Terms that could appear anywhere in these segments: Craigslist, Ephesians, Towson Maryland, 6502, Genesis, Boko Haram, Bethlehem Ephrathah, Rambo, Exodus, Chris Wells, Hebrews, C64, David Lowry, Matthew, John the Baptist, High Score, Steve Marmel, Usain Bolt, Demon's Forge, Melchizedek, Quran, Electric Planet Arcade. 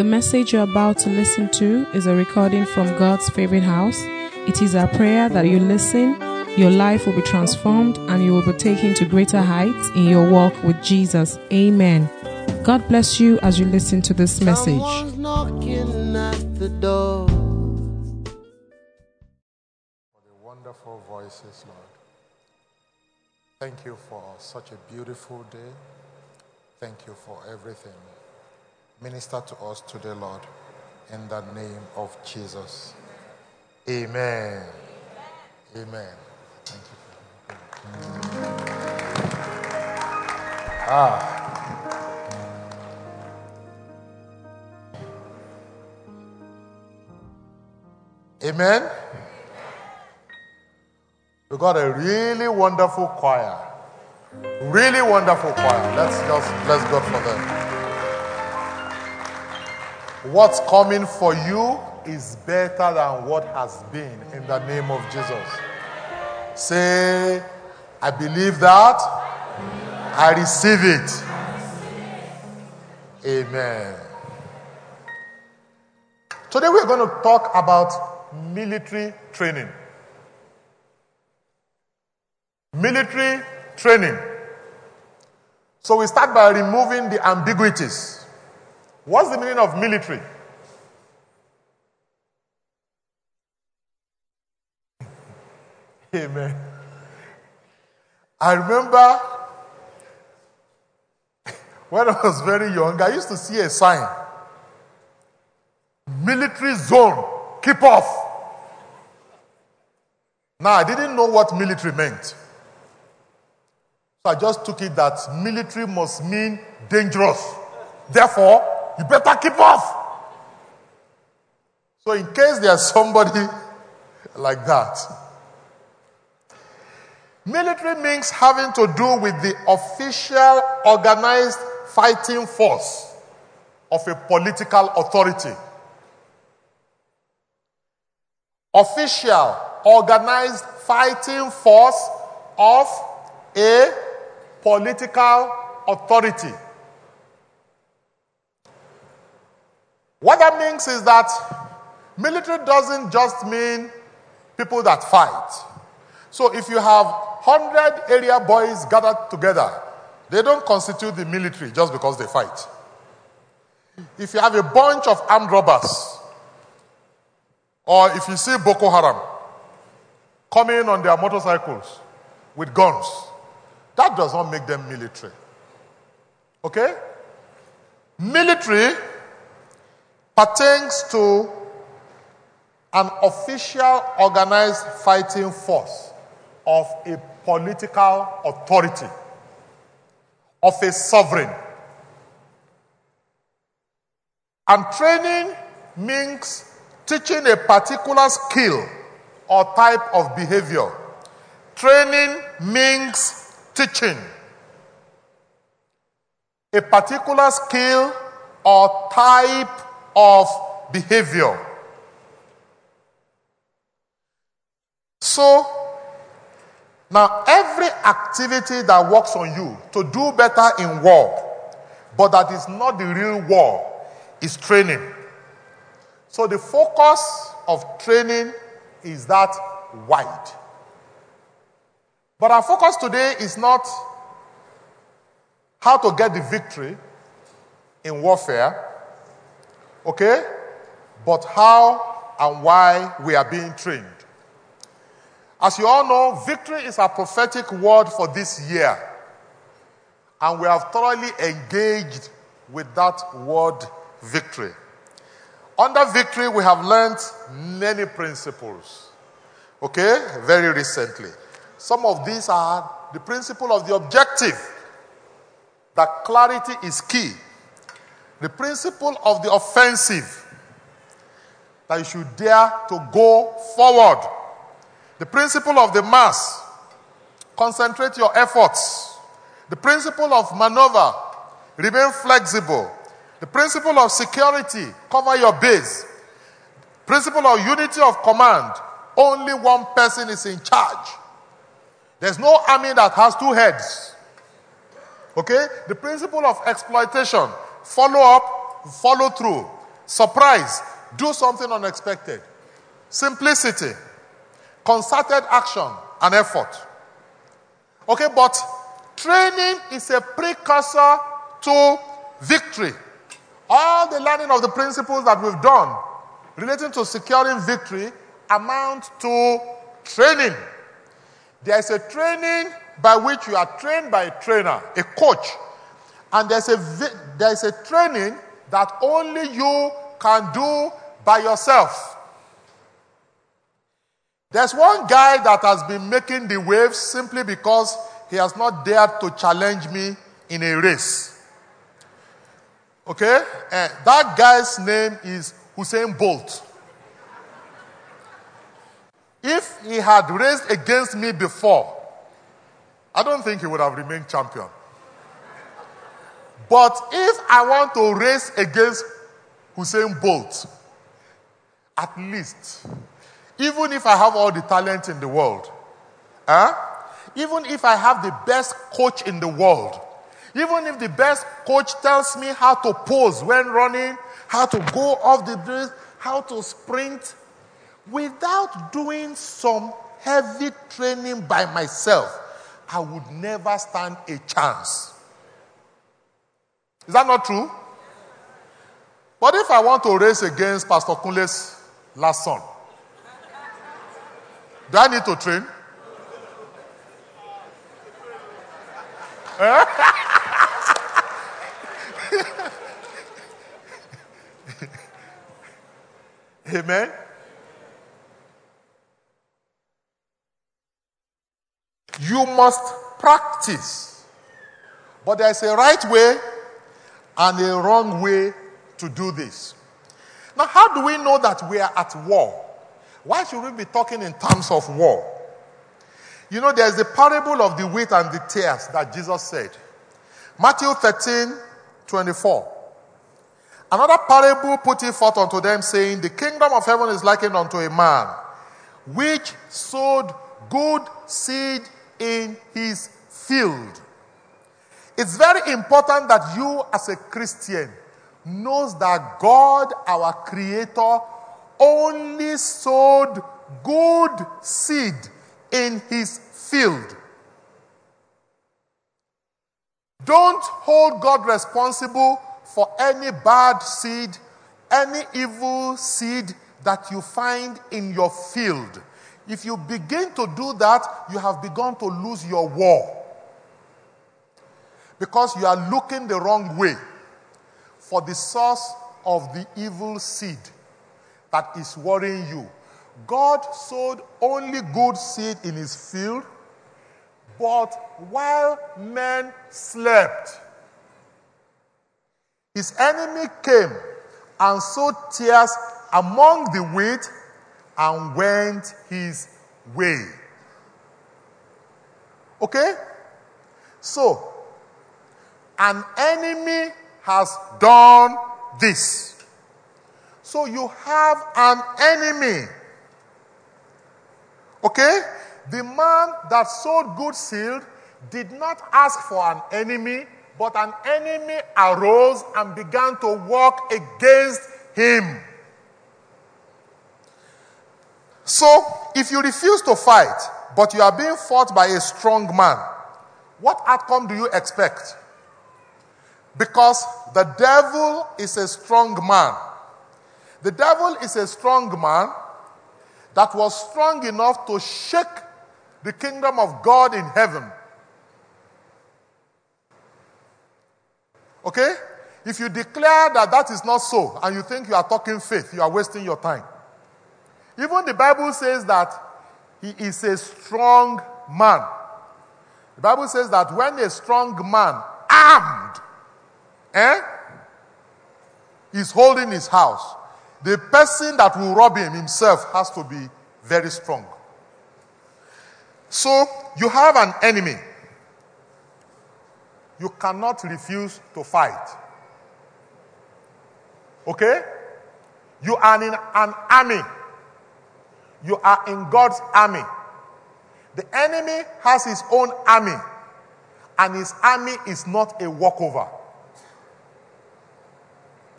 The message you're about to listen to is a recording from God's favorite house. It is our prayer that you listen, your life will be transformed, and you will be taken to greater heights in your walk with Jesus. Amen. God bless you as you listen to this message. Someone's knocking at the door. For the wonderful voices, Lord. Thank you for such a beautiful day. Thank you for everything. Minister to us today, Lord, in the name of Jesus. Amen. Amen. Thank you. Amen. We got a really wonderful choir. Really wonderful choir. Let's go for them. What's coming for you is better than what has been, in the name of Jesus. Say, I believe that. I receive it. Amen. Today we're going to talk about military training. Military training. So we start by removing the ambiguities. What's the meaning of military? Amen. I remember when I was very young, I used to see a sign. Military zone, keep off. Now, I didn't know what military meant. So I just took it that military must mean dangerous. Therefore, you better keep off. So in case there's somebody like that. Military means having to do with the official organized fighting force of a political authority. Official organized fighting force of a political authority. What that means is that military doesn't just mean people that fight. So if you have 100 area boys gathered together, they don't constitute the military just because they fight. If you have a bunch of armed robbers, or if you see Boko Haram coming on their motorcycles with guns, that does not make them military. Okay? Military pertains to an official organized fighting force of a political authority, of a sovereign. And training means teaching a particular skill or type of behavior. Training means teaching a particular skill or type of behavior. So, now every activity that works on you to do better in war, but that is not the real war, is training. So the focus of training is that wide. But our focus today is not how to get the victory in warfare, okay? But how and why we are being trained. As you all know, victory is a prophetic word for this year. And we have thoroughly engaged with that word victory. Under victory, we have learned many principles. Okay? Very recently. Some of these are the principle of the objective. That clarity is key. The principle of the offensive, that you should dare to go forward. The principle of the mass, concentrate your efforts. The principle of maneuver, remain flexible. The principle of security, cover your base. Principle of unity of command, only one person is in charge. There's no army that has two heads. Okay? The principle of exploitation, follow up, follow through. Surprise. Do something unexpected. Simplicity. Concerted action and effort. Okay, but training is a precursor to victory. All the learning of the principles that we've done relating to securing victory amount to training. There is a training by which you are trained by a trainer, a coach. And there is a training that only you can do by yourself. There's one guy that has been making the waves simply because he has not dared to challenge me in a race. Okay? And that guy's name is Usain Bolt. If he had raced against me before, I don't think he would have remained champion. But if I want to race against Usain Bolt, at least, even if I have all the talent in the world, even if I have the best coach in the world, even if the best coach tells me how to pose when running, how to go off the dress, how to sprint, without doing some heavy training by myself, I would never stand a chance. Is that not true? But if I want to race against Pastor Kunle's last son, do I need to train? Amen? You must practice. But there's a right way and a wrong way to do this. Now, how do we know that we are at war? Why should we be talking in terms of war? You know, there's the parable of the wheat and the tares that Jesus said. Matthew 13:24. Another parable put it forth unto them, saying, the kingdom of heaven is likened unto a man, which sowed good seed in his field. It's very important that you as a Christian knows that God, our Creator, only sowed good seed in his field. Don't hold God responsible for any bad seed, any evil seed that you find in your field. If you begin to do that, you have begun to lose your war. Because you are looking the wrong way for the source of the evil seed that is worrying you. God sowed only good seed in his field, but while men slept, his enemy came and sowed tares among the wheat and went his way. Okay? So, an enemy has done this. So you have an enemy. Okay? The man that sowed good seed did not ask for an enemy, but an enemy arose and began to walk against him. So, if you refuse to fight, but you are being fought by a strong man, what outcome do you expect? Because the devil is a strong man. The devil is a strong man that was strong enough to shake the kingdom of God in heaven. Okay? If you declare that that is not so, and you think you are talking faith, you are wasting your time. Even the Bible says that he is a strong man. The Bible says that when a strong man armed is holding his house, the person that will rob him himself has to be very strong. So, you have an enemy. You cannot refuse to fight. Okay? You are in an army. You are in God's army. The enemy has his own army. And his army is not a walkover.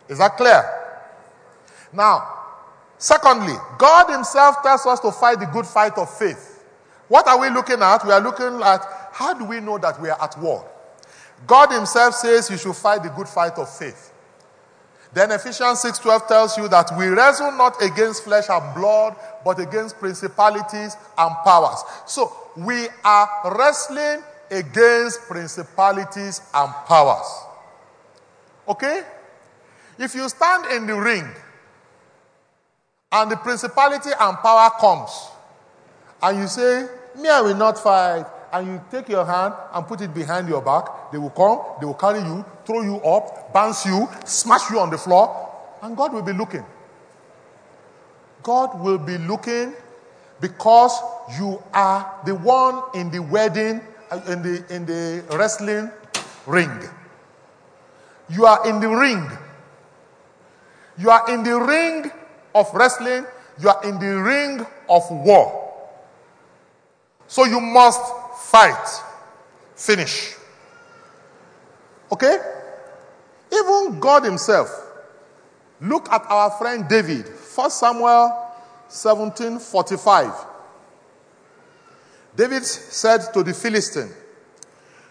Is that clear? Now, secondly, God himself tells us to fight the good fight of faith. What are we looking at? We are looking at how do we know that we are at war? God himself says you should fight the good fight of faith. Then Ephesians 6:12 tells you that we wrestle not against flesh and blood, but against principalities and powers. So we are wrestling against principalities and powers. Okay? If you stand in the ring and the principality and power comes and you say, me, I will not fight, and you take your hand and put it behind your back, they will come, they will carry you, throw you up, bounce you, smash you on the floor, and God will be looking. God will be looking because you are the one in the wedding, in the wrestling ring. You are in the ring. You are in the ring of wrestling. You are in the ring of war. So you must fight. Finish. Okay? Even God himself. Look at our friend David. 1 Samuel 17:45. David said to the Philistine,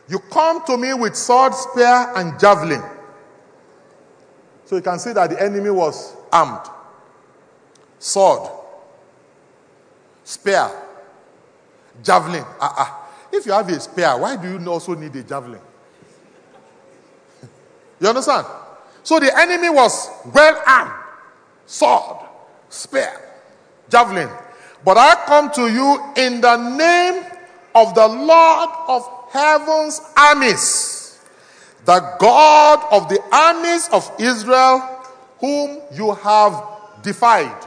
"You come to me with sword, spear, and javelin." So you can see that the enemy was armed. Sword, spear, javelin. If you have a spear, why do you also need a javelin? You understand? So the enemy was well armed. Sword, spear, javelin. But I come to you in the name of the Lord of heaven's armies, the God of the armies of Israel, whom you have defied.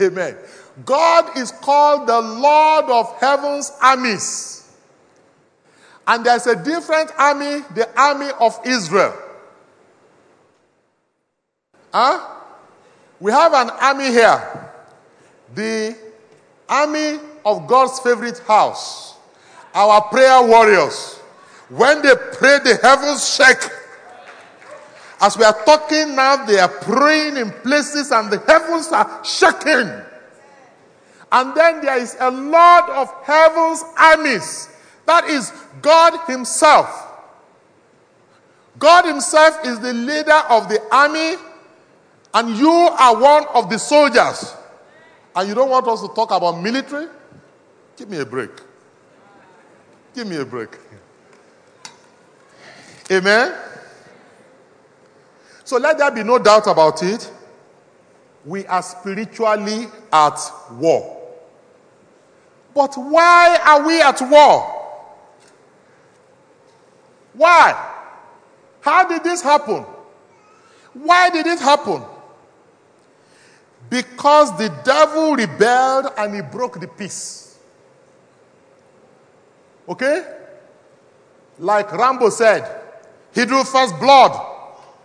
Amen. God is called the Lord of heaven's armies. And there's a different army, the army of Israel. We have an army here. The army of God's favorite house, our prayer warriors. When they pray, the heavens shake. As we are talking now, they are praying in places and the heavens are shaking. And then there is a Lord of heaven's armies. That is God himself. God himself is the leader of the army, and you are one of the soldiers. And you don't want us to talk about military? Give me a break. Give me a break. Amen? So let there be no doubt about it. We are spiritually at war. But why are we at war? Why? How did this happen? Why did it happen? Because the devil rebelled and he broke the peace. Okay? Like Rambo said, he drew first blood.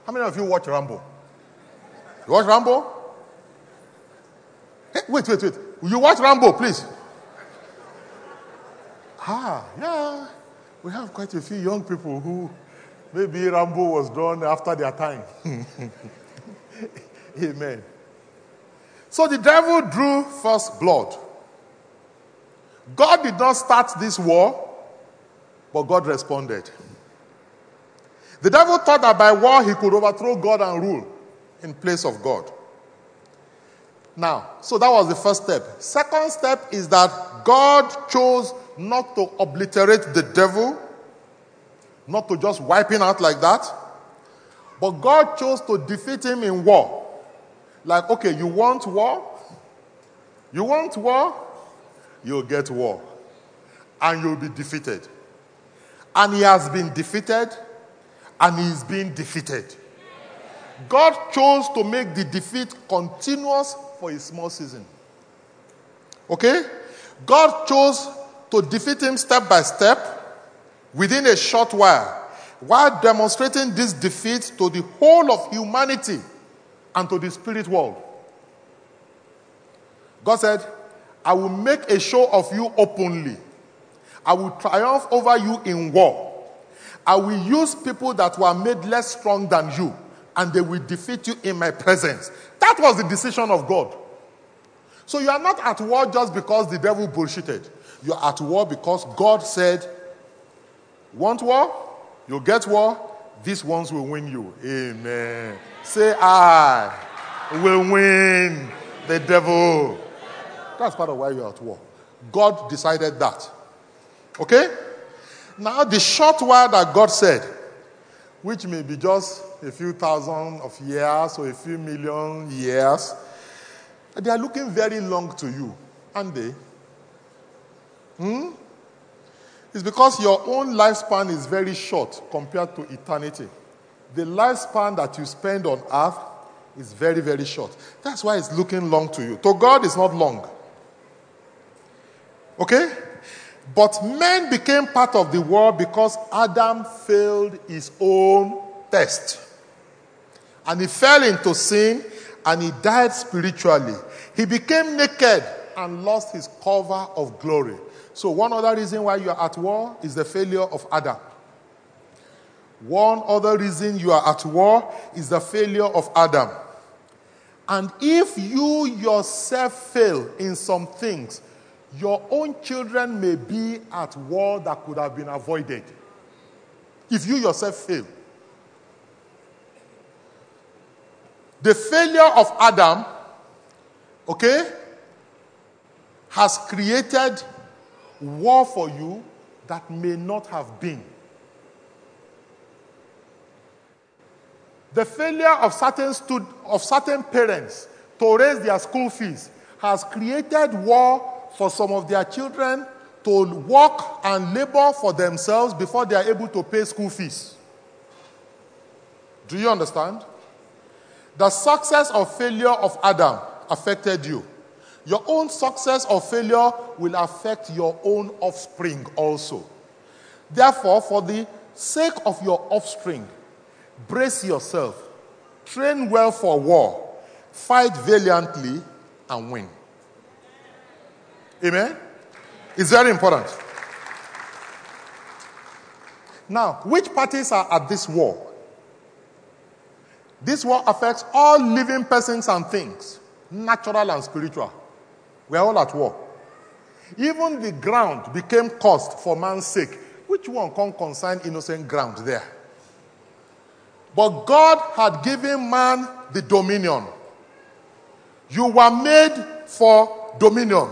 How many of you watch Rambo? You watch Rambo? Hey, wait. Will you watch Rambo, please? Yeah. We have quite a few young people who maybe Rambo was done after their time. Amen. So the devil drew first blood. God did not start this war, but God responded. The devil thought that by war he could overthrow God and rule in place of God. Now, so that was the first step. Second step is that God chose not to obliterate the devil, not to just wipe him out like that, but God chose to defeat him in war. Like, okay, you want war? You want war? You'll get war. And you'll be defeated. And he has been defeated. And he's been defeated. God chose to make the defeat continuous for a small season. Okay? God chose to defeat him step by step within a short while demonstrating this defeat to the whole of humanity and to the spirit world. God said, I will make a show of you openly. I will triumph over you in war. I will use people that were made less strong than you and they will defeat you in my presence. That was the decision of God. So you are not at war just because the devil bullshitted. You are at war because God said, want war? You'll get war. These ones will win you. Amen. Say, I will win the devil. That's part of why you're at war. God decided that. Okay? Now, the short while that God said, which may be just a few thousand of years or a few million years, they are looking very long to you, aren't they? It's because your own lifespan is very short compared to eternity. The lifespan that you spend on earth is very, very short. That's why it's looking long to you. To God, it's not long. Okay? But men became part of the world because Adam failed his own test. And he fell into sin and he died spiritually. He became naked and lost his cover of glory. So one other reason why you are at war is the failure of Adam. One other reason you are at war is the failure of Adam. And if you yourself fail in some things, your own children may be at war that could have been avoided. If you yourself fail. The failure of Adam, okay, has created war for you that may not have been. The failure of certain parents to raise their school fees has created war for some of their children to work and labor for themselves before they are able to pay school fees. Do you understand? The success or failure of Adam affected you. Your own success or failure will affect your own offspring also. Therefore, for the sake of your offspring, brace yourself, train well for war, fight valiantly, and win. Amen? It's very important. Now, which parties are at this war? This war affects all living persons and things, natural and spiritual. We are all at war. Even the ground became cursed for man's sake. Which one can concern innocent ground there? But God had given man the dominion. You were made for dominion.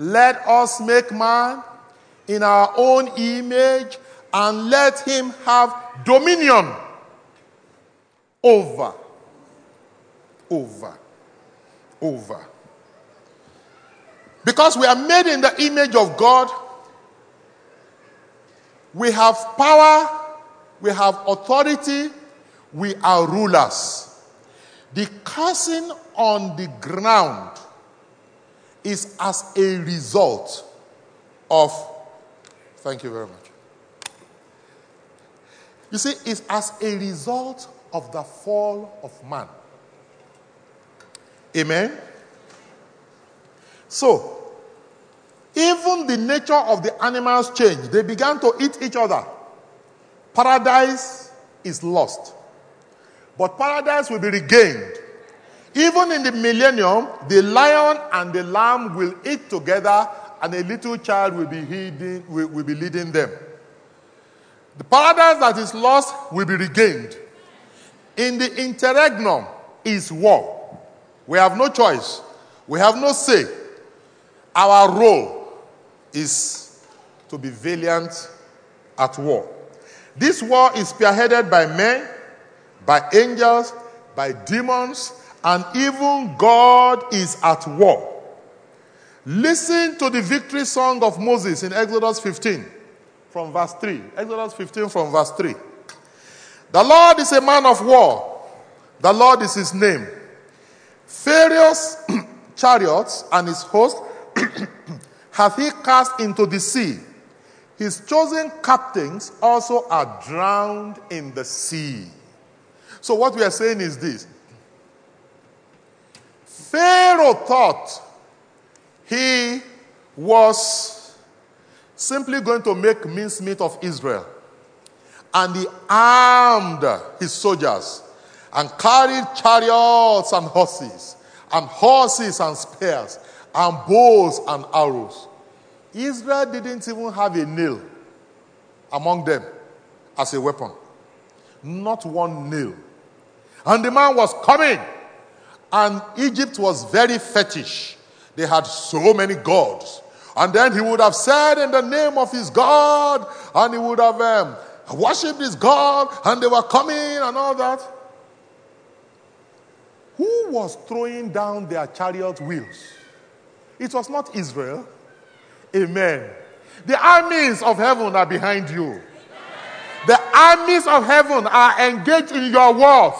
Let us make man in our own image and let him have dominion over. Because we are made in the image of God, we have power, we have authority, we are rulers. The cursing on the ground is as a result of, thank you very much. You see, it's as a result of the fall of man. Amen. So, even the nature of the animals changed. They began to eat each other. Paradise is lost. But paradise will be regained. Even in the millennium, the lion and the lamb will eat together and a little child will be leading them. The paradise that is lost will be regained. In the interregnum is war. We have no choice. We have no say. Our role is to be valiant at war. This war is spearheaded by men, by angels, by demons, and even God is at war. Listen to the victory song of Moses in Exodus 15 from verse 3. Exodus 15 from verse 3. The Lord is a man of war. The Lord is his name. Pharaoh's chariots and his host hath he cast into the sea. His chosen captains also are drowned in the sea. So what we are saying is this. Pharaoh thought he was simply going to make mincemeat of Israel. And he armed his soldiers and carried chariots and horses and spears and bows and arrows. Israel didn't even have a nail among them as a weapon. Not one nail. And the man was coming. And Egypt was very fetish. They had so many gods. And then he would have said in the name of his God, and he would have worshipped his God, and they were coming and all that. Who was throwing down their chariot wheels? It was not Israel. Amen. The armies of heaven are behind you. Amen. The armies of heaven are engaged in your wars.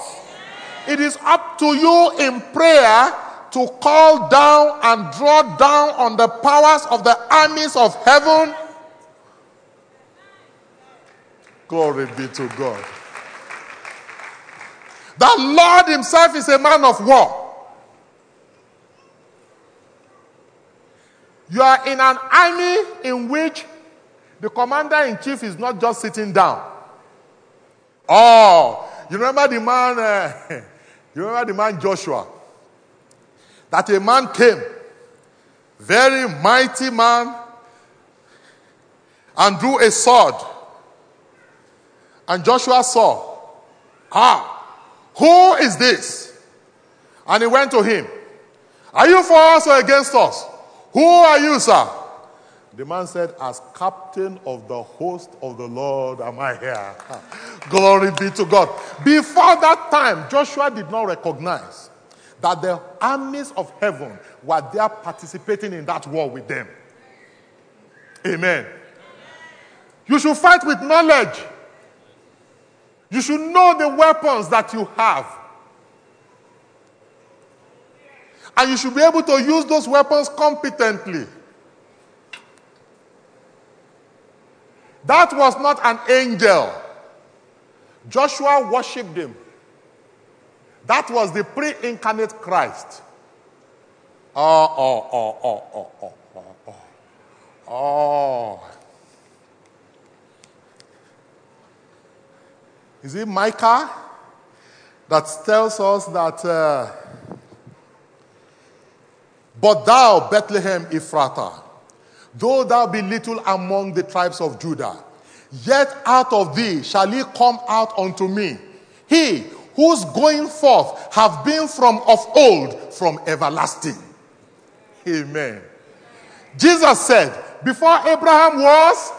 It is up to you in prayer to call down and draw down on the powers of the armies of heaven. Glory be to God. The Lord himself is a man of war. You are in an army in which the commander-in-chief is not just sitting down. Oh, you remember the man... You remember the man Joshua? That a man came, very mighty man, and drew a sword. And Joshua saw, who is this? And he went to him. Are you for us or against us? Who are you, sir? The man said, as captain of the host of the Lord am I here. Glory be to God. Before that time, Joshua did not recognize that the armies of heaven were there participating in that war with them. Amen. You should fight with knowledge. You should know the weapons that you have. And you should be able to use those weapons competently. That was not an angel. Joshua worshipped him. That was the pre-incarnate Christ. Is it Micah that tells us that but thou, Bethlehem Ephrathah, though thou be little among the tribes of Judah, yet out of thee shall he come out unto me, he whose going forth have been from of old, from everlasting. Amen. Jesus said, before Abraham was,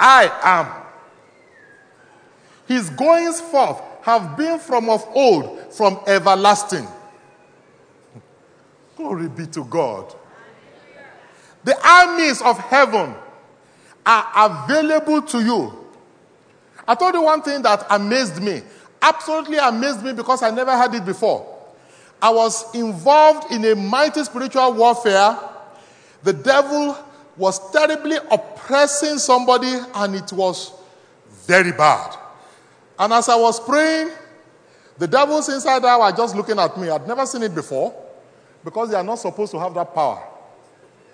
I am. His goings forth have been from of old, from everlasting. Glory be to God. The armies of heaven are available to you. I told you one thing that amazed me. Absolutely amazed me because I never had it before. I was involved in a mighty spiritual warfare. The devil was terribly oppressing somebody and it was very bad. And as I was praying, the devils inside there were just looking at me. I'd never seen it before because they are not supposed to have that power.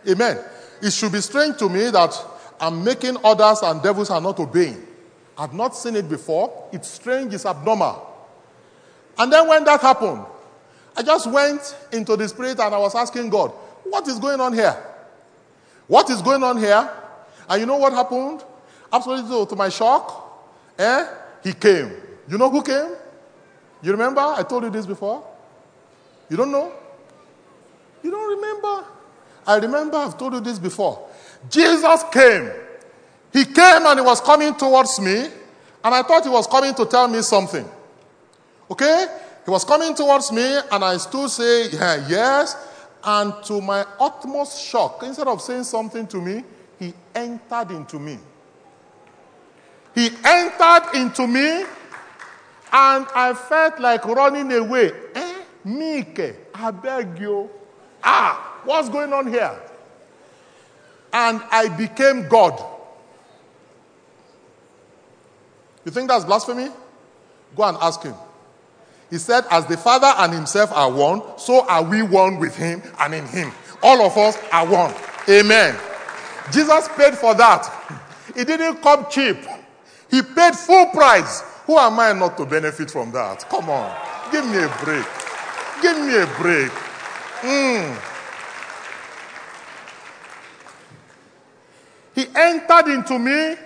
Amen. It should be strange to me that I'm making orders and devils are not obeying. I've not seen it before. It's strange. It's abnormal. And then when that happened, I just went into the spirit and I was asking God, what is going on here? What is going on here? And you know what happened? Absolutely to my shock, he came. You know who came? You remember? I told you this before. You don't know? You don't remember? I remember I've told you this before. Jesus came. He came and he was coming towards me. And I thought he was coming to tell me something. Okay? He was coming towards me and I still say, yeah, yes. And to my utmost shock, instead of saying something to me, he entered into me. He entered into me and I felt like running away. Mike, I beg you. What's going on here? And I became God. You think that's blasphemy? Go and ask him. He said, as the Father and himself are one, so are we one with him and in him. All of us are one. Amen. Jesus paid for that. It didn't come cheap. He paid full price. Who am I not to benefit from that? Come on. Give me a break. Give me a break. He entered into me,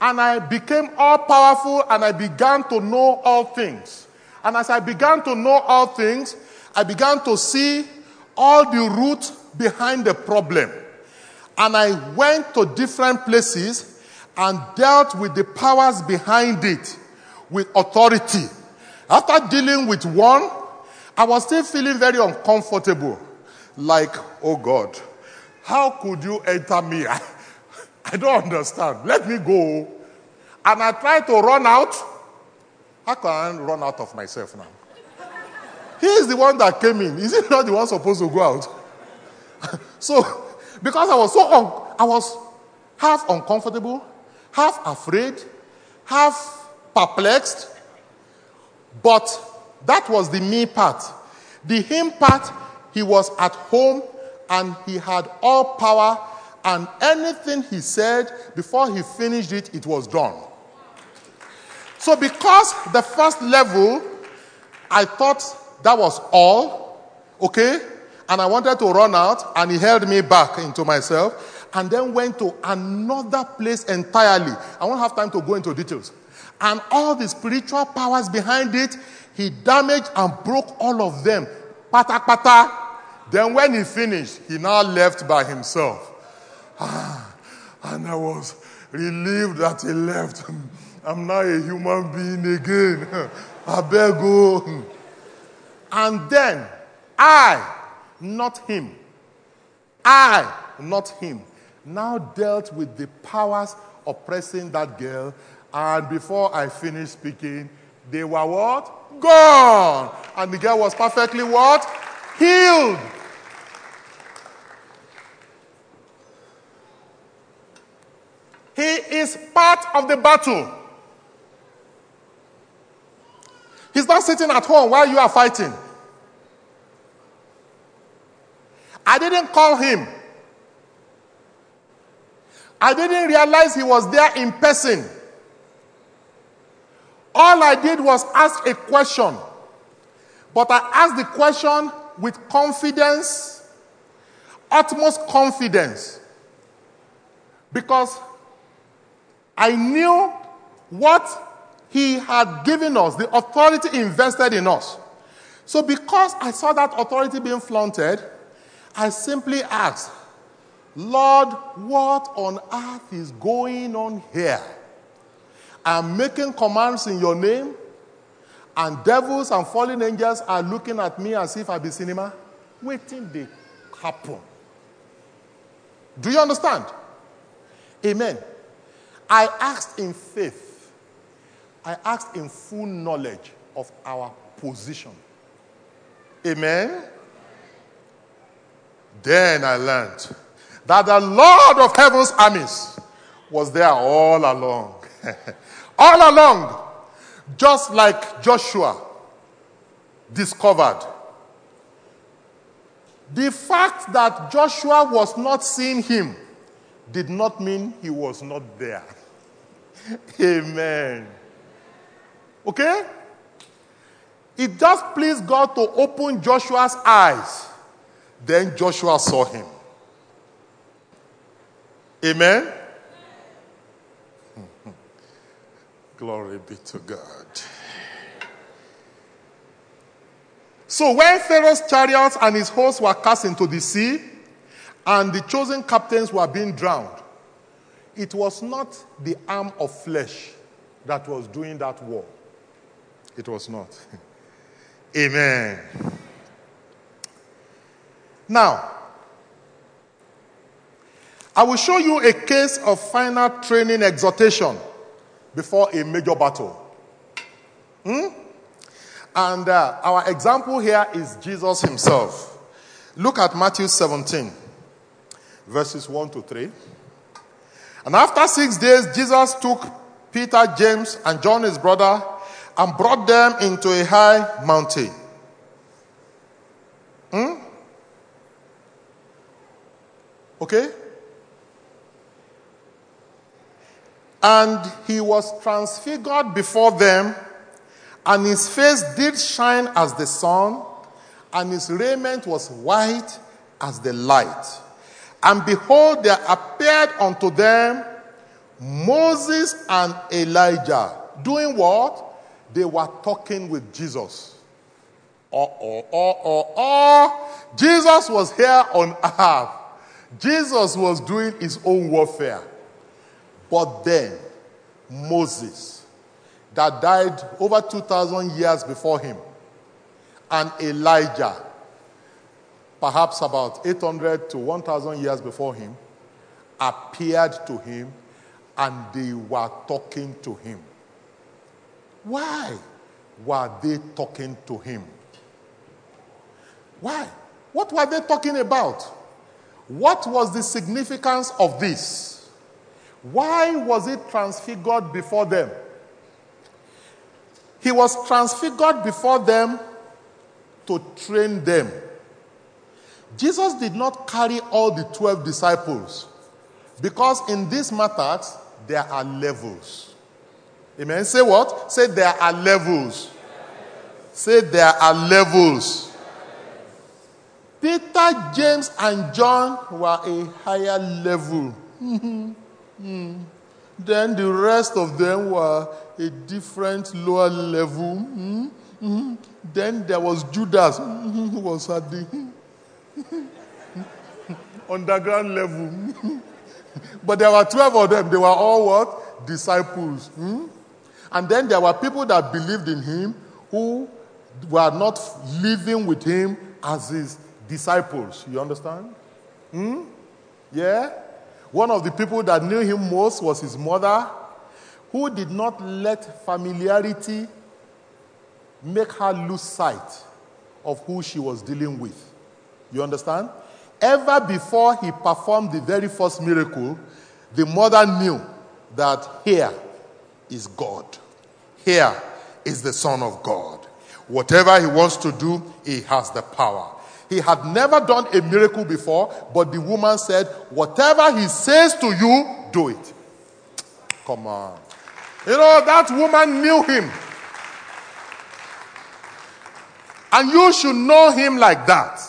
and I became all-powerful, and I began to know all things. And as I began to know all things, I began to see all the root behind the problem. And I went to different places and dealt with the powers behind it with authority. After dealing with one, I was still feeling very uncomfortable. Like, oh God, how could you enter me? I don't understand. Let me go. And I tried to run out. How can I run out of myself now? He is the one that came in. Is he not the one supposed to go out? So, because I was I was half uncomfortable, half afraid, half perplexed. But that was the me part. The him part, he was at home and he had all power, and anything he said, before he finished it, it was done. So because the first level, I thought that was all, okay? And I wanted to run out, and he held me back into myself, and then went to another place entirely. I won't have time to go into details. And all the spiritual powers behind it, he damaged and broke all of them. Pata pata. Then when he finished, he now left by himself. And I was relieved that he left. I'm now a human being again. I better go. And then I, not him, now dealt with the powers oppressing that girl. And before I finished speaking, they were what? Gone. And the girl was perfectly what? Healed. He is part of the battle. He's not sitting at home while you are fighting. I didn't call him. I didn't realize he was there in person. All I did was ask a question. But I asked the question with confidence, utmost confidence, because I knew what he had given us, the authority invested in us. So because I saw that authority being flaunted, I simply asked, Lord, what on earth is going on here? I'm making commands in your name, and devils and fallen angels are looking at me as if I be cinema, waiting they happen. Do you understand? Amen. I asked in faith. I asked in full knowledge of our position. Amen. Then I learned that the Lord of heaven's armies was there all along. All along. Just like Joshua discovered. The fact that Joshua was not seeing him did not mean he was not there. Amen. Okay? It just pleased God to open Joshua's eyes. Then Joshua saw him. Amen? Glory be to God. So when Pharaoh's chariots and his horse were cast into the sea, and the chosen captains were being drowned, it was not the arm of flesh that was doing that war. It was not. Amen. Now, I will show you a case of final training exhortation before a major battle. And our example here is Jesus himself. Look at Matthew 17. Verses 1 to 3. And after 6 days, Jesus took Peter, James, and John, his brother, and brought them into a high mountain. Okay? And he was transfigured before them, and his face did shine as the sun, and his raiment was white as the light. And behold, there appeared unto them Moses and Elijah. Doing what? They were talking with Jesus. Jesus was here on earth. Jesus was doing his own warfare. But then, Moses, that died over 2,000 years before him, and Elijah, perhaps about 800 to 1,000 years before him, appeared to him, and they were talking to him. Why were they talking to him? Why? What were they talking about? What was the significance of this? Why was he transfigured before them? He was transfigured before them to train them. Jesus did not carry all the 12 disciples, because in these matters, there are levels. Amen. Say what? Say there are levels. Say there are levels. Peter, James, and John were a higher level. Then the rest of them were a different lower level. Then there was Judas, who was at the underground level. But there were 12 of them. They were all what? Disciples. And then there were people that believed in him who were not living with him as his disciples. You understand? Yeah? One of the people that knew him most was his mother, who did not let familiarity make her lose sight of who she was dealing with. You understand? Ever before he performed the very first miracle, the mother knew that here is God. Here is the Son of God. Whatever he wants to do, he has the power. He had never done a miracle before, but the woman said, whatever he says to you, do it. Come on. You know, that woman knew him. And you should know him like that.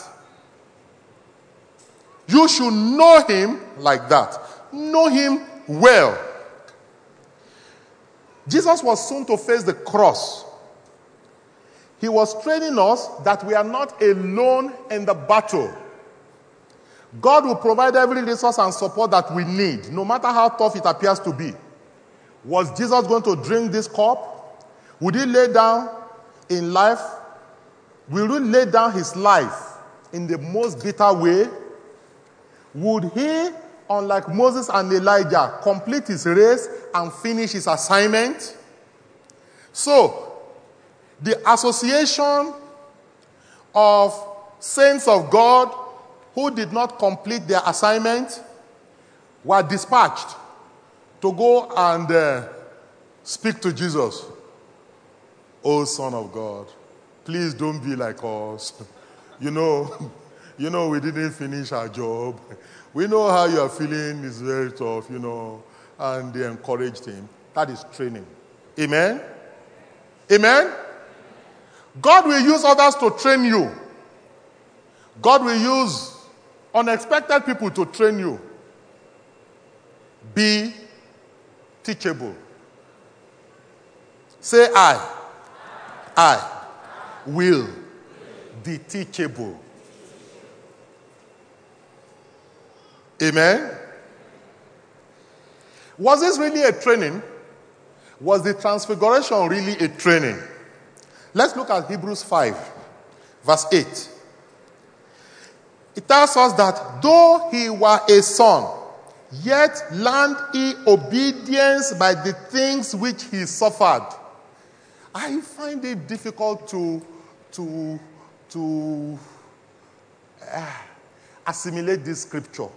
You should know him like that. Know him well. Jesus was soon to face the cross. He was training us that we are not alone in the battle. God will provide every resource and support that we need, no matter how tough it appears to be. Was Jesus going to drink this cup? Would he lay down in life? Will he lay down his life in the most bitter way? Would he, unlike Moses and Elijah, complete his race and finish his assignment? So, the association of saints of God who did not complete their assignment were dispatched to go and speak to Jesus. Oh, Son of God, please don't be like us. You know, we didn't finish our job. We know how you are feeling. It's very tough, you know. And they encouraged him. That is training. Amen? Amen? God will use others to train you. God will use unexpected people to train you. Be teachable. Say I. I will be teachable. Amen? Was this really a training? Was the transfiguration really a training? Let's look at Hebrews 5, verse 8. It tells us that though he were a son, yet learned he obedience by the things which he suffered. I find it difficult to assimilate this scripture.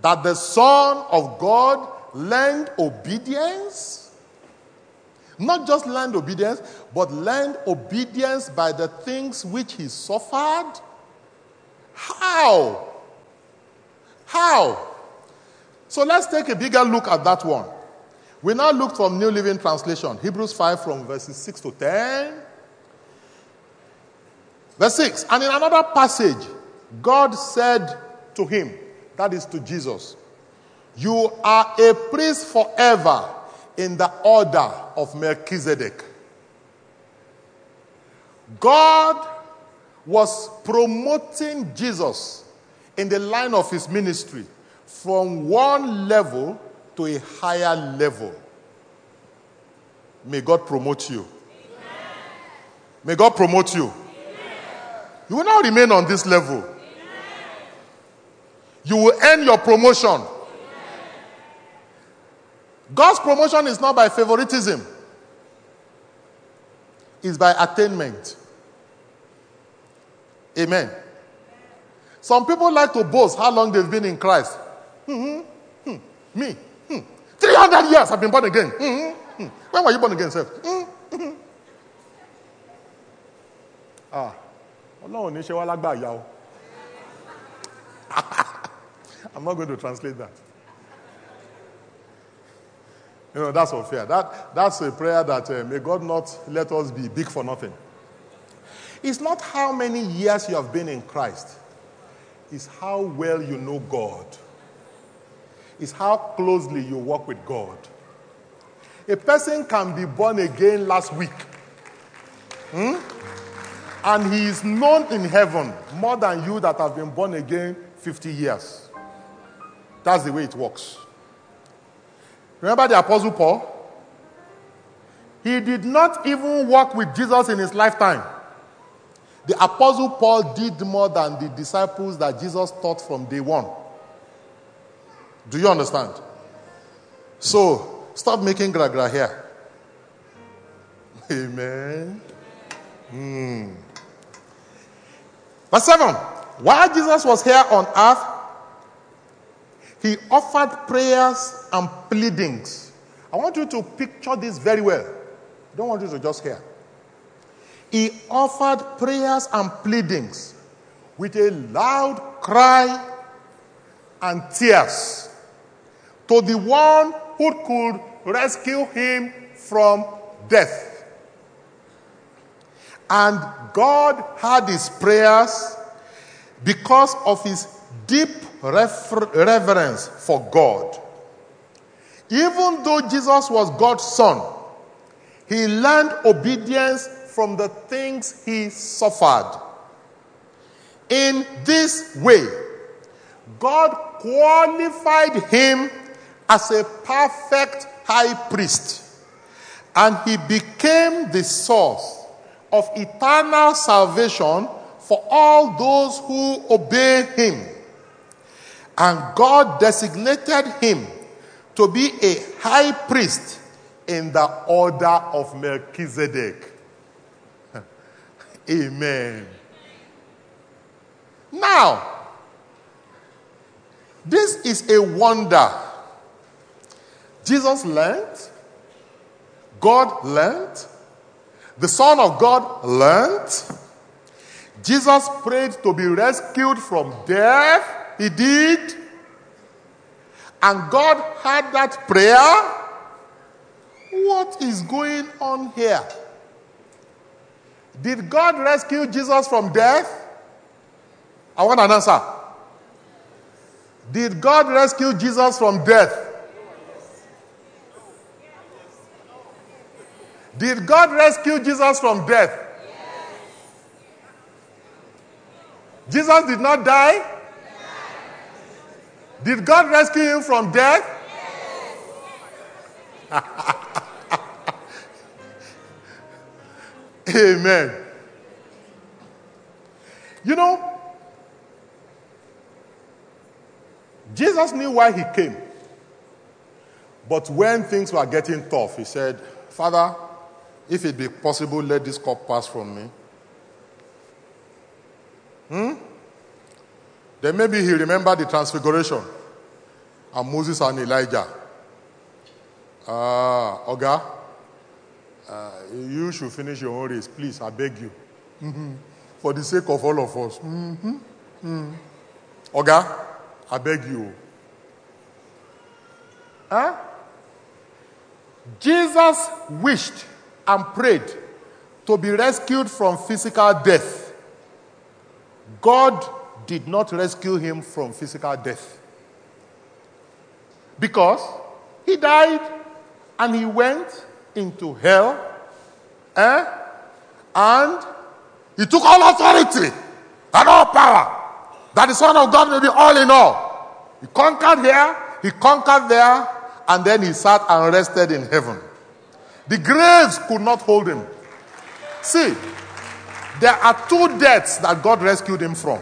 That the Son of God learned obedience. Not just learned obedience, but learned obedience by the things which he suffered. How? How? So let's take a bigger look at that one. We now look from New Living Translation, Hebrews 5 from verses 6 to 10. Verse 6, and in another passage, God said to him, that is to Jesus, you are a priest forever in the order of Melchizedek. God was promoting Jesus in the line of his ministry from one level to a higher level. May God promote you. Amen. May God promote you. Amen. You will not remain on this level. Amen. You will earn your promotion. Amen. God's promotion is not by favoritism. It's by attainment. Amen. Some people like to boast how long they've been in Christ. 300 years I've been born again. When were you born again, sir? I'm not going to translate that. You know, that's unfair. That's a prayer that may God not let us be big for nothing. It's not how many years you have been in Christ. It's how well you know God. It's how closely you walk with God. A person can be born again last week. And he is known in heaven more than you that have been born again 50 years. That's the way it works. Remember the Apostle Paul? He did not even walk with Jesus in his lifetime. The Apostle Paul did more than the disciples that Jesus taught from day one. Do you understand? So, stop making gra-gra here. Amen. Verse 7. While Jesus was here on earth, he offered prayers and pleadings. I want you to picture this very well. I don't want you to just hear. He offered prayers and pleadings with a loud cry and tears to the one who could rescue him from death. And God heard his prayers because of his deep reverence for God. Even though Jesus was God's son, he learned obedience from the things he suffered. In this way, God qualified him as a perfect high priest, and he became the source of eternal salvation for all those who obey him. And God designated him to be a high priest in the order of Melchizedek. Amen. Now, this is a wonder. Jesus learned. God learned. The Son of God learned. Jesus prayed to be rescued from death. He did. And God heard that prayer. What is going on here? Did God rescue Jesus from death? I want an answer. Did God rescue Jesus from death? Did God rescue Jesus from death? Yes. Jesus did not die? Yes. Did God rescue him from death? Yes. Amen. You know, Jesus knew why he came. But when things were getting tough, he said, Father, if it be possible, let this cup pass from me. Then maybe he remembered the transfiguration and Moses and Elijah. You should finish your own race, please, I beg you. For the sake of all of us. I beg you. Jesus wished and prayed to be rescued from physical death. God did not rescue him from physical death. Because he died and he went into hell. And he took all authority and all power that the Son of God may be all in all. He conquered here, he conquered there, and then he sat and rested in heaven. The graves could not hold him. See, there are two deaths that God rescued him from.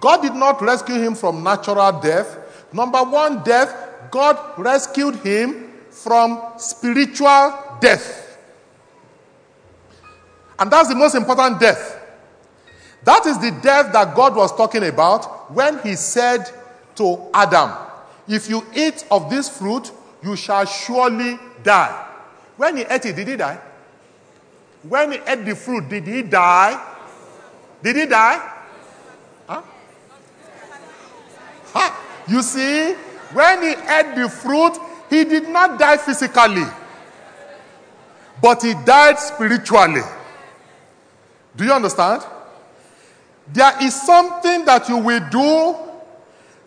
God did not rescue him from natural death. Number one, death, God rescued him from spiritual death. And that's the most important death. That is the death that God was talking about when he said to Adam, if you eat of this fruit, you shall surely die. When he ate it, did he die? When he ate the fruit, did he die? Did he die? Huh? Ha! You see, when he ate the fruit, he did not die physically, but he died spiritually. Do you understand? There is something that you will do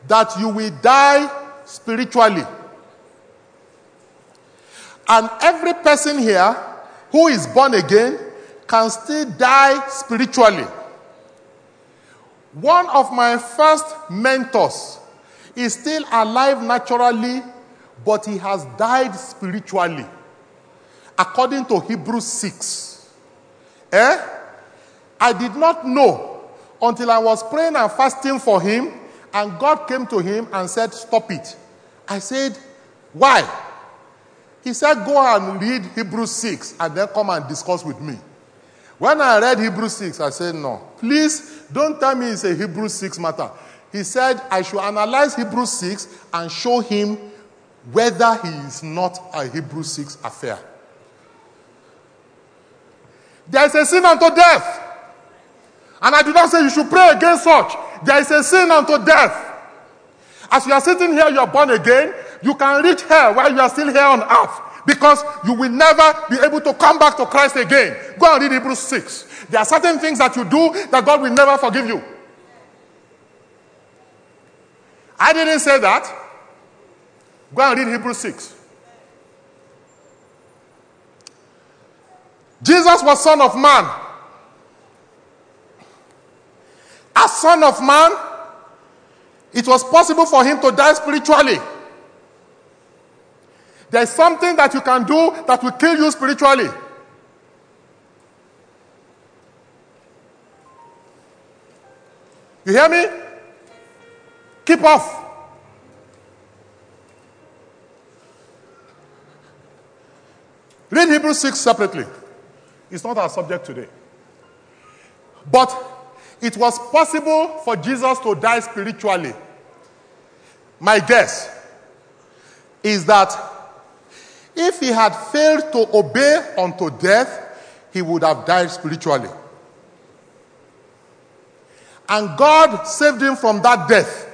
that you will die spiritually. And every person here who is born again can still die spiritually. One of my first mentors is still alive naturally, but he has died spiritually. According to Hebrews 6. I did not know until I was praying and fasting for him, and God came to him and said, stop it. I said, why? He said, go and read Hebrews 6 and then come and discuss with me. When I read Hebrews 6, I said, no. Please don't tell me it's a Hebrews 6 matter. He said, I should analyze Hebrews 6 and show him whether he is not a Hebrews 6 affair. There is a sin unto death. And I do not say you should pray against such. There is a sin unto death. As you are sitting here, you are born again. You can reach hell while you are still here on earth, because you will never be able to come back to Christ again. Go and read Hebrews 6. There are certain things that you do that God will never forgive you. I didn't say that. Go and read Hebrews 6. Jesus was Son of Man. As Son of Man, it was possible for him to die spiritually. There is something that you can do that will kill you spiritually. You hear me? Keep off. Read Hebrews 6 separately. It's not our subject today. But it was possible for Jesus to die spiritually. My guess is that if he had failed to obey unto death, he would have died spiritually. And God saved him from that death.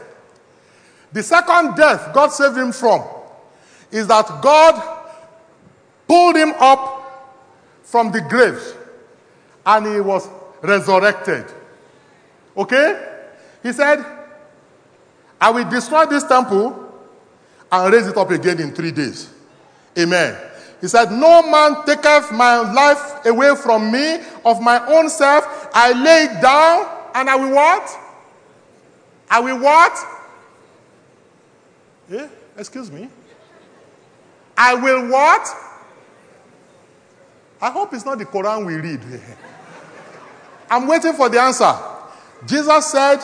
The second death God saved him from is that God pulled him up from the grave and he was resurrected. Okay? He said, I will destroy this temple and raise it up again in 3 days. Amen. He said, no man taketh my life away from me. Of my own self, I lay it down, and I will what? I will what? Excuse me. I will what? I hope it's not the Quran we read. I'm waiting for the answer. Jesus said,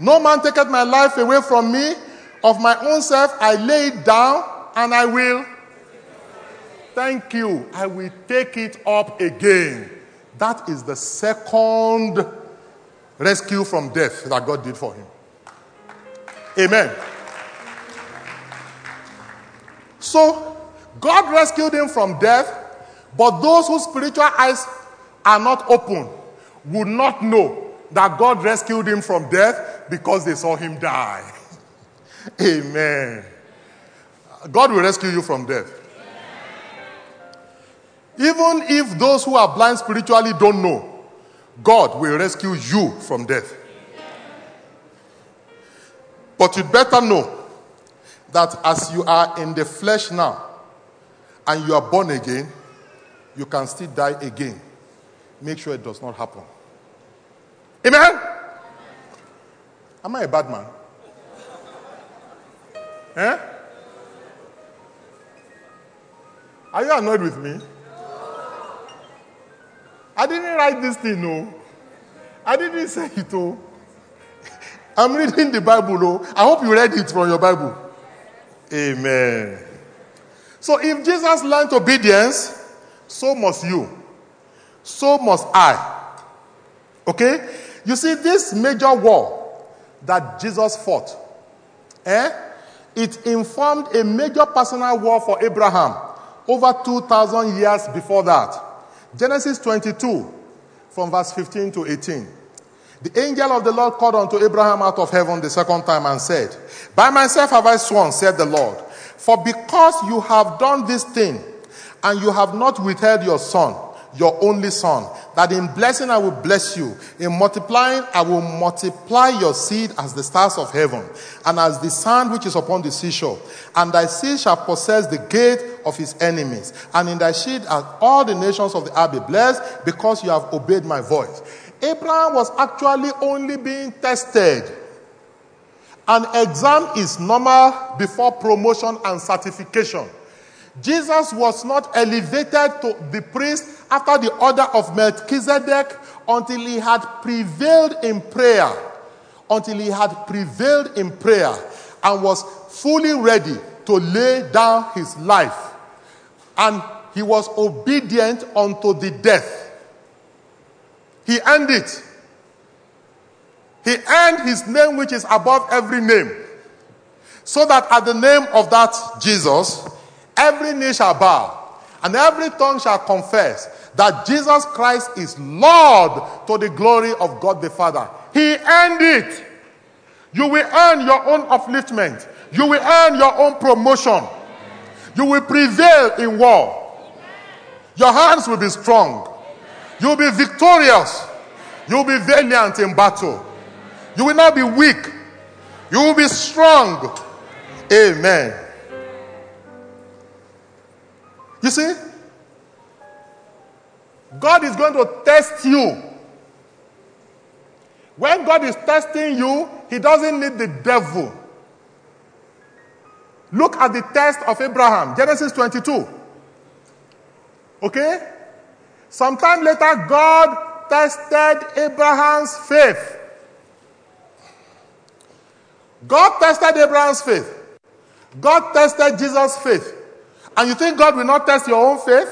no man taketh my life away from me. Of my own self, I lay it down, and I will. Thank you. I will take it up again. That is the second rescue from death that God did for him. Amen. So, God rescued him from death, but those whose spiritual eyes are not open would not know that God rescued him from death because they saw him die. Amen. God will rescue you from death. Even if those who are blind spiritually don't know, God will rescue you from death. But you better know that as you are in the flesh now and you are born again, you can still die again. Make sure it does not happen. Amen? Am I a bad man? Eh? Are you annoyed with me? I didn't write this thing, no. I didn't say it, oh. I'm reading the Bible, oh. I hope you read it from your Bible. Amen. So if Jesus learned obedience, so must you. So must I. Okay? You see, this major war that Jesus fought, it informed a major personal war for Abraham over 2,000 years before that. Genesis 22, from verse 15 to 18. The angel of the Lord called unto Abraham out of heaven the second time and said, "By myself have I sworn, said the Lord, for because you have done this thing, and you have not withheld your son, your only son, that in blessing I will bless you, in multiplying I will multiply your seed as the stars of heaven, and as the sand which is upon the seashore. And thy seed shall possess the gate of his enemies, and in thy seed are all the nations of the earth be blessed, because you have obeyed my voice." Abraham was actually only being tested. An exam is normal before promotion and certification. Jesus was not elevated to the priest after the order of Melchizedek until he had prevailed in prayer. Until he had prevailed in prayer and was fully ready to lay down his life. And he was obedient unto the death. He earned it. He earned his name which is above every name. So that at the name of that Jesus, every knee shall bow, and every tongue shall confess that Jesus Christ is Lord to the glory of God the Father. He earned it. You will earn your own upliftment. You will earn your own promotion. You will prevail in war. Your hands will be strong. You will be victorious. You will be valiant in battle. You will not be weak. You will be strong. Amen. You see, God is going to test you. When God is testing you, he doesn't need the devil. Look at the test of Abraham, Genesis 22. Okay? Sometime later, God tested Abraham's faith. God tested Abraham's faith. God tested Jesus' faith. And you think God will not test your own faith?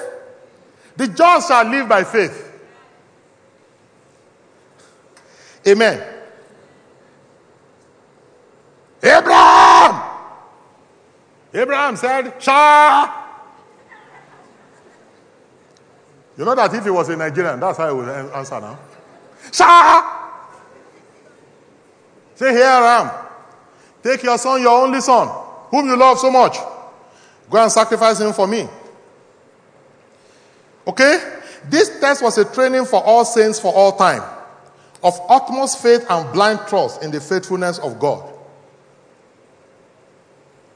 The just shall live by faith. Amen. Abraham said, "Sha." You know that if he was a Nigerian, that's how he would answer now. "Sha." Say, "Here I am. Take your son, your only son, whom you love so much. Go and sacrifice him for me." Okay? This test was a training for all saints for all time, of utmost faith and blind trust in the faithfulness of God.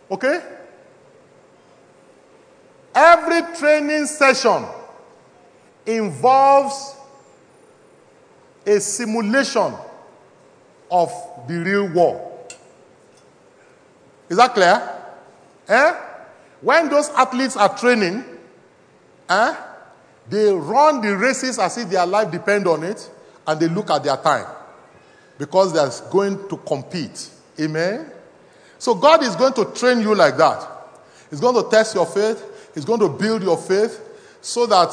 Okay? Every training session involves a simulation of the real war. Is that clear? Eh? When those athletes are training, they run the races as if their life depends on it, and they look at their time because they're going to compete. Amen? So God is going to train you like that. He's going to test your faith. He's going to build your faith so that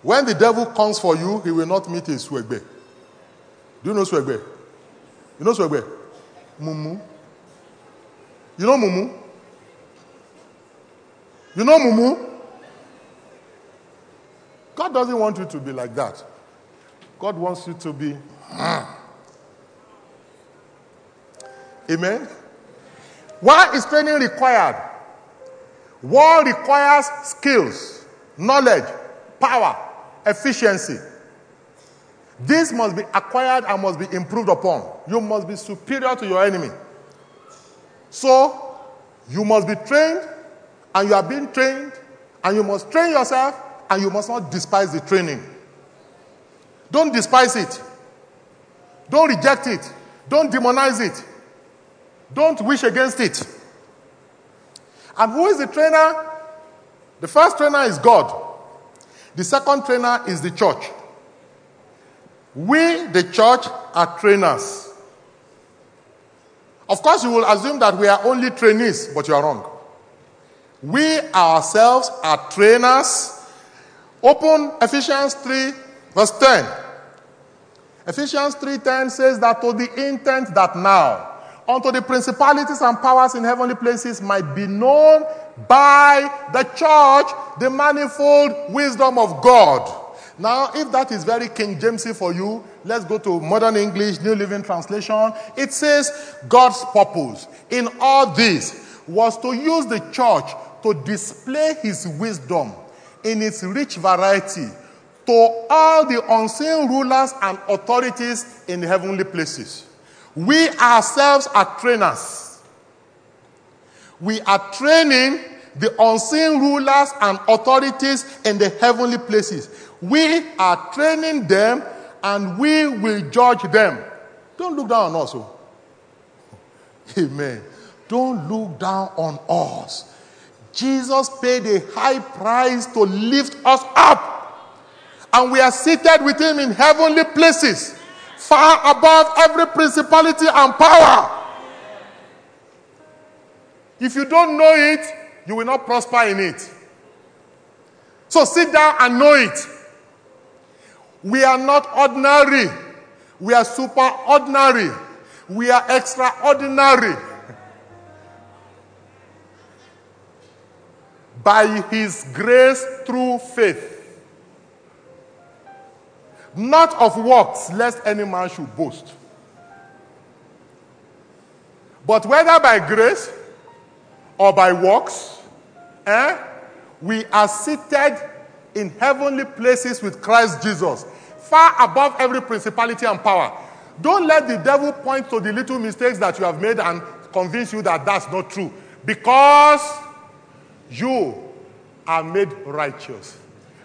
when the devil comes for you, he will not meet his swegbe. Do you know swegbe? You know swegbe? Mumu. You know mumu? You know mumu? God doesn't want you to be like that. God wants you to be... Amen? Why is training required? War requires skills, knowledge, power, efficiency. This must be acquired and must be improved upon. You must be superior to your enemy. So, you must be trained, and you are being trained, and you must train yourself, and you must not despise the training. Don't despise it. Don't reject it. Don't demonize it. Don't wish against it. And who is the trainer? The first trainer is God. The second trainer is the church. We, the church, are trainers. Of course, you will assume that we are only trainees, but you are wrong. We ourselves are trainers. Open Ephesians 3, verse 10. Ephesians 3:10 says that to the intent that now unto the principalities and powers in heavenly places might be known by the church the manifold wisdom of God. Now, if that is very King Jamesy for you, let's go to Modern English, New Living Translation. It says, God's purpose in all this was to use the church to display his wisdom in its rich variety to all the unseen rulers and authorities in the heavenly places. We ourselves are trainers. We are training the unseen rulers and authorities in the heavenly places. We are training them and we will judge them. Don't look down on us. Oh. Amen. Don't look down on us. Jesus paid a high price to lift us up. And we are seated with him in heavenly places, far above every principality and power. If you don't know it, you will not prosper in it. So sit down and know it. We are not ordinary. We are super ordinary. We are extraordinary. By his grace through faith. Not of works, lest any man should boast. But whether by grace or by works, we are seated in heavenly places with Christ Jesus, far above every principality and power. Don't let the devil point to the little mistakes that you have made and convince you that that's not true. Because you are made righteous.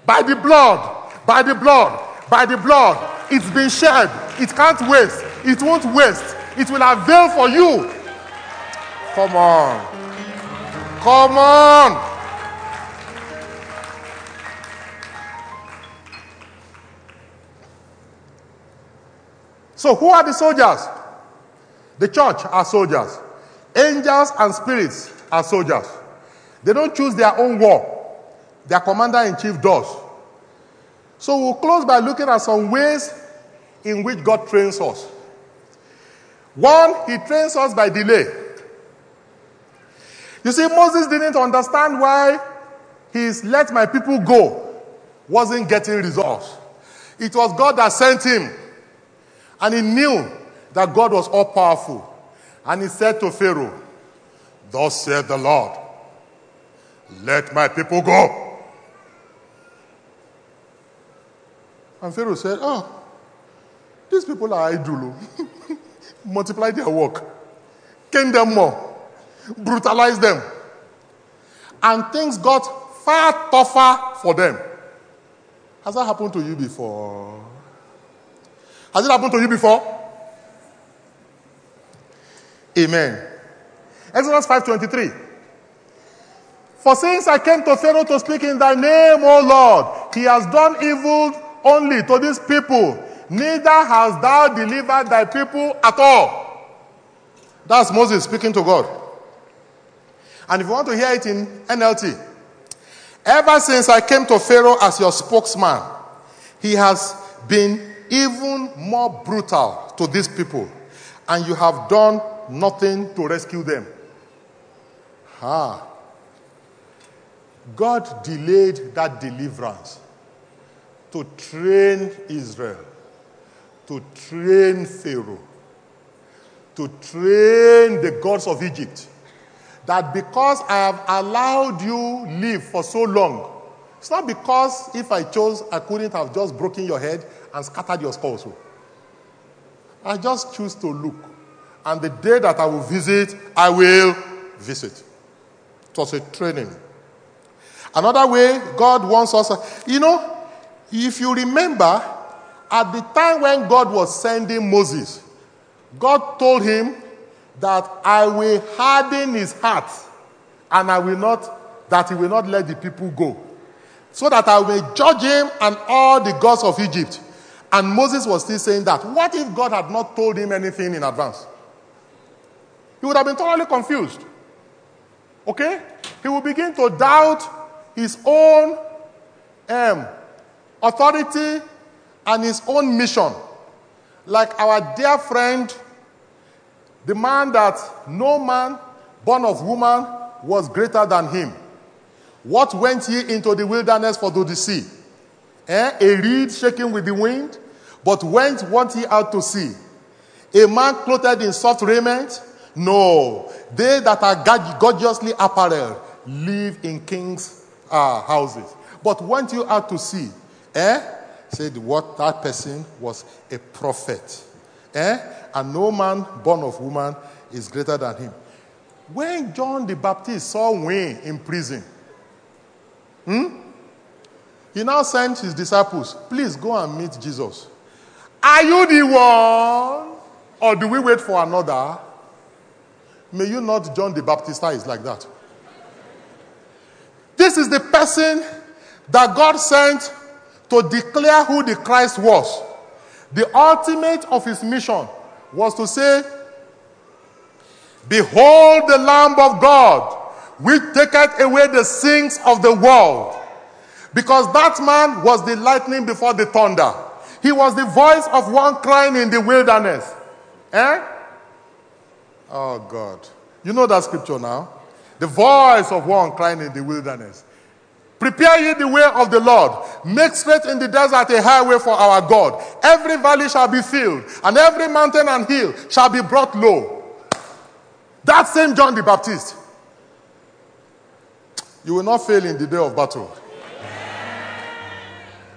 By the blood, by the blood, by the blood. It's been shed. It can't waste. It won't waste. It will avail for you. Come on. Come on. So who are the soldiers? The church are soldiers. Angels and spirits are soldiers. They don't choose their own war. Their commander-in-chief does. So we'll close by looking at some ways in which God trains us. One, he trains us by delay. You see, Moses didn't understand why his "let my people go" wasn't getting results. It was God that sent him. And he knew that God was all-powerful. And he said to Pharaoh, "Thus said the Lord, let my people go." And Pharaoh said, "Oh, these people are idle. Multiply their work. Cane them more. Brutalize them." And things got far tougher for them. Has that happened to you before? Has it happened to you before? Amen. Exodus 5:23. "For since I came to Pharaoh to speak in thy name, O Lord, he has done evil only to this people. Neither hast thou delivered thy people at all." That's Moses speaking to God. And if you want to hear it in NLT, "Ever since I came to Pharaoh as your spokesman, he has been even more brutal to these people, and you have done nothing to rescue them." God delayed that deliverance to train Israel, to train Pharaoh, to train the gods of Egypt, that because I have allowed you live for so long, it's not because if I chose, I couldn't have just broken your head and scattered your skull also. I just choose to look. And the day that I will visit, I will visit. It was a training. Another way God wants us, if you remember, at the time when God was sending Moses, God told him that I will harden his heart and he will not let the people go, so that I will judge him and all the gods of Egypt. And Moses was still saying that. What if God had not told him anything in advance? He would have been totally confused. Okay? He will begin to doubt his own authority and his own mission. Like our dear friend, the man that no man born of woman was greater than him. What went ye into the wilderness for to the sea? A reed shaken with the wind, but went he out to sea? A man clothed in soft raiment? No. They that are gorgeously apparelled live in kings' houses. But went you out to sea? Said what that person was a prophet. And no man born of woman is greater than him. When John the Baptist saw Wayne in prison, he now sent his disciples, please go and meet Jesus. Are you the one? Or do we wait for another? May you not John the Baptist is like that. This is the person that God sent to declare who the Christ was. The ultimate of his mission was to say, behold the Lamb of God, which taketh away the sins of the world. Because that man was the lightning before the thunder. He was the voice of one crying in the wilderness. Oh God. You know that scripture now. The voice of one crying in the wilderness. Prepare ye the way of the Lord. Make straight in the desert a highway for our God. Every valley shall be filled, and every mountain and hill shall be brought low. That same John the Baptist. You will not fail in the day of battle.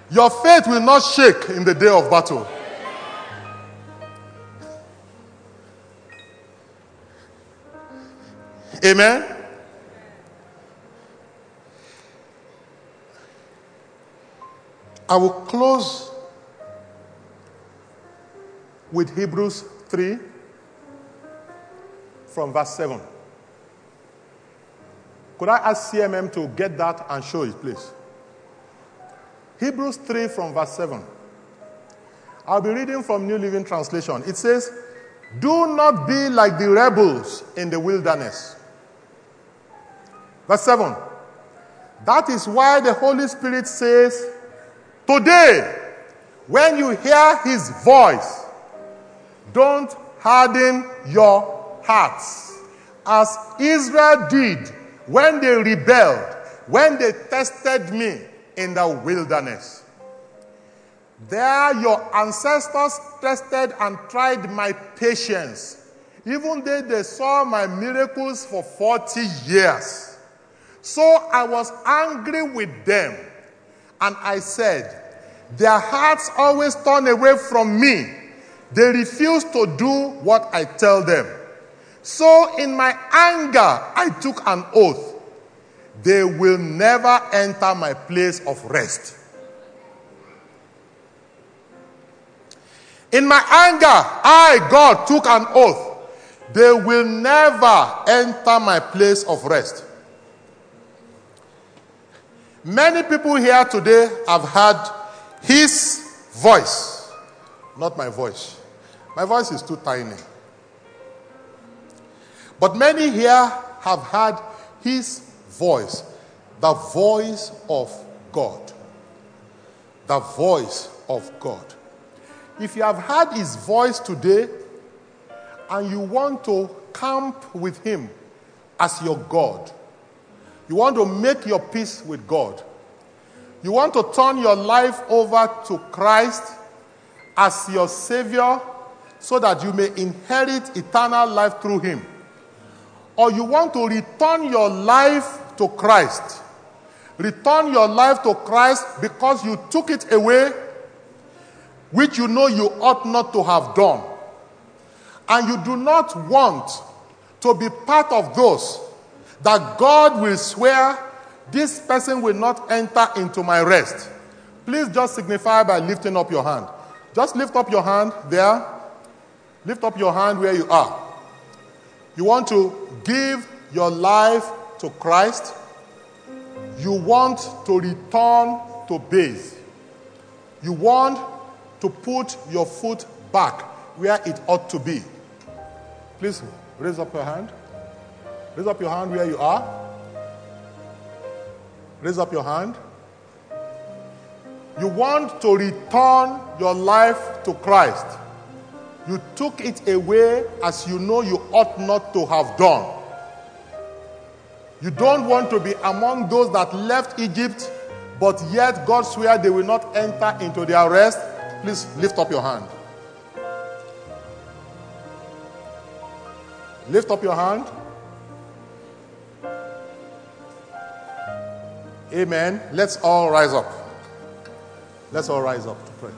Your faith will not shake in the day of battle. Amen? I will close with Hebrews 3 from verse 7. Could I ask CMM to get that and show it, please? Hebrews 3 from verse 7. I'll be reading from New Living Translation. It says, do not be like the rebels in the wilderness. Verse 7. That is why the Holy Spirit says, today, when you hear his voice, don't harden your hearts, as Israel did when they rebelled, when they tested me in the wilderness. There your ancestors tested and tried my patience, even though they saw my miracles for 40 years. So I was angry with them. And I said, their hearts always turn away from me. They refuse to do what I tell them. So in my anger, I took an oath. They will never enter my place of rest. In my anger, I, God, took an oath. They will never enter my place of rest. Many people here today have heard his voice, not my voice. My voice is too tiny. But many here have heard his voice, the voice of God. The voice of God. If you have heard his voice today and you want to camp with him as your God, you want to make your peace with God, you want to turn your life over to Christ as your Savior so that you may inherit eternal life through him, or you want to return your life to Christ, return your life to Christ because you took it away, which you know you ought not to have done, and you do not want to be part of those that God will swear, this person will not enter into my rest. Please just signify by lifting up your hand. Just lift up your hand there. Lift up your hand where you are. You want to give your life to Christ. You want to return to base. You want to put your foot back where it ought to be. Please raise up your hand. Raise up your hand where you are. Raise up your hand. You want to return your life to Christ. You took it away as you know you ought not to have done. You don't want to be among those that left Egypt, but yet God swear they will not enter into their rest. Please lift up your hand. Lift up your hand. Amen. Let's all rise up. Let's all rise up to pray.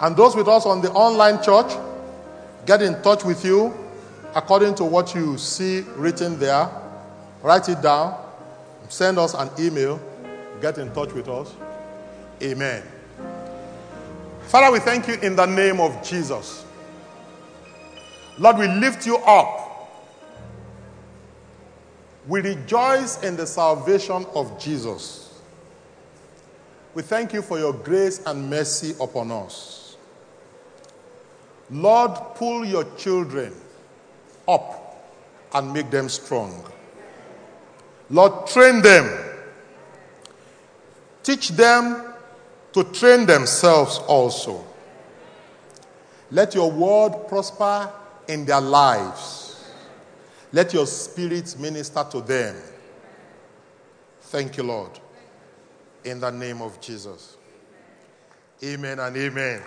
And those with us on the online church, get in touch with you according to what you see written there. Write it down. Send us an email. Get in touch with us. Amen. Father, we thank you in the name of Jesus. Lord, we lift you up. We rejoice in the salvation of Jesus. We thank you for your grace and mercy upon us. Lord, pull your children up and make them strong. Lord, train them. Teach them to train themselves also. Let your word prosper in their lives. Let your spirit minister to them. Thank you, Lord. In the name of Jesus. Amen and amen.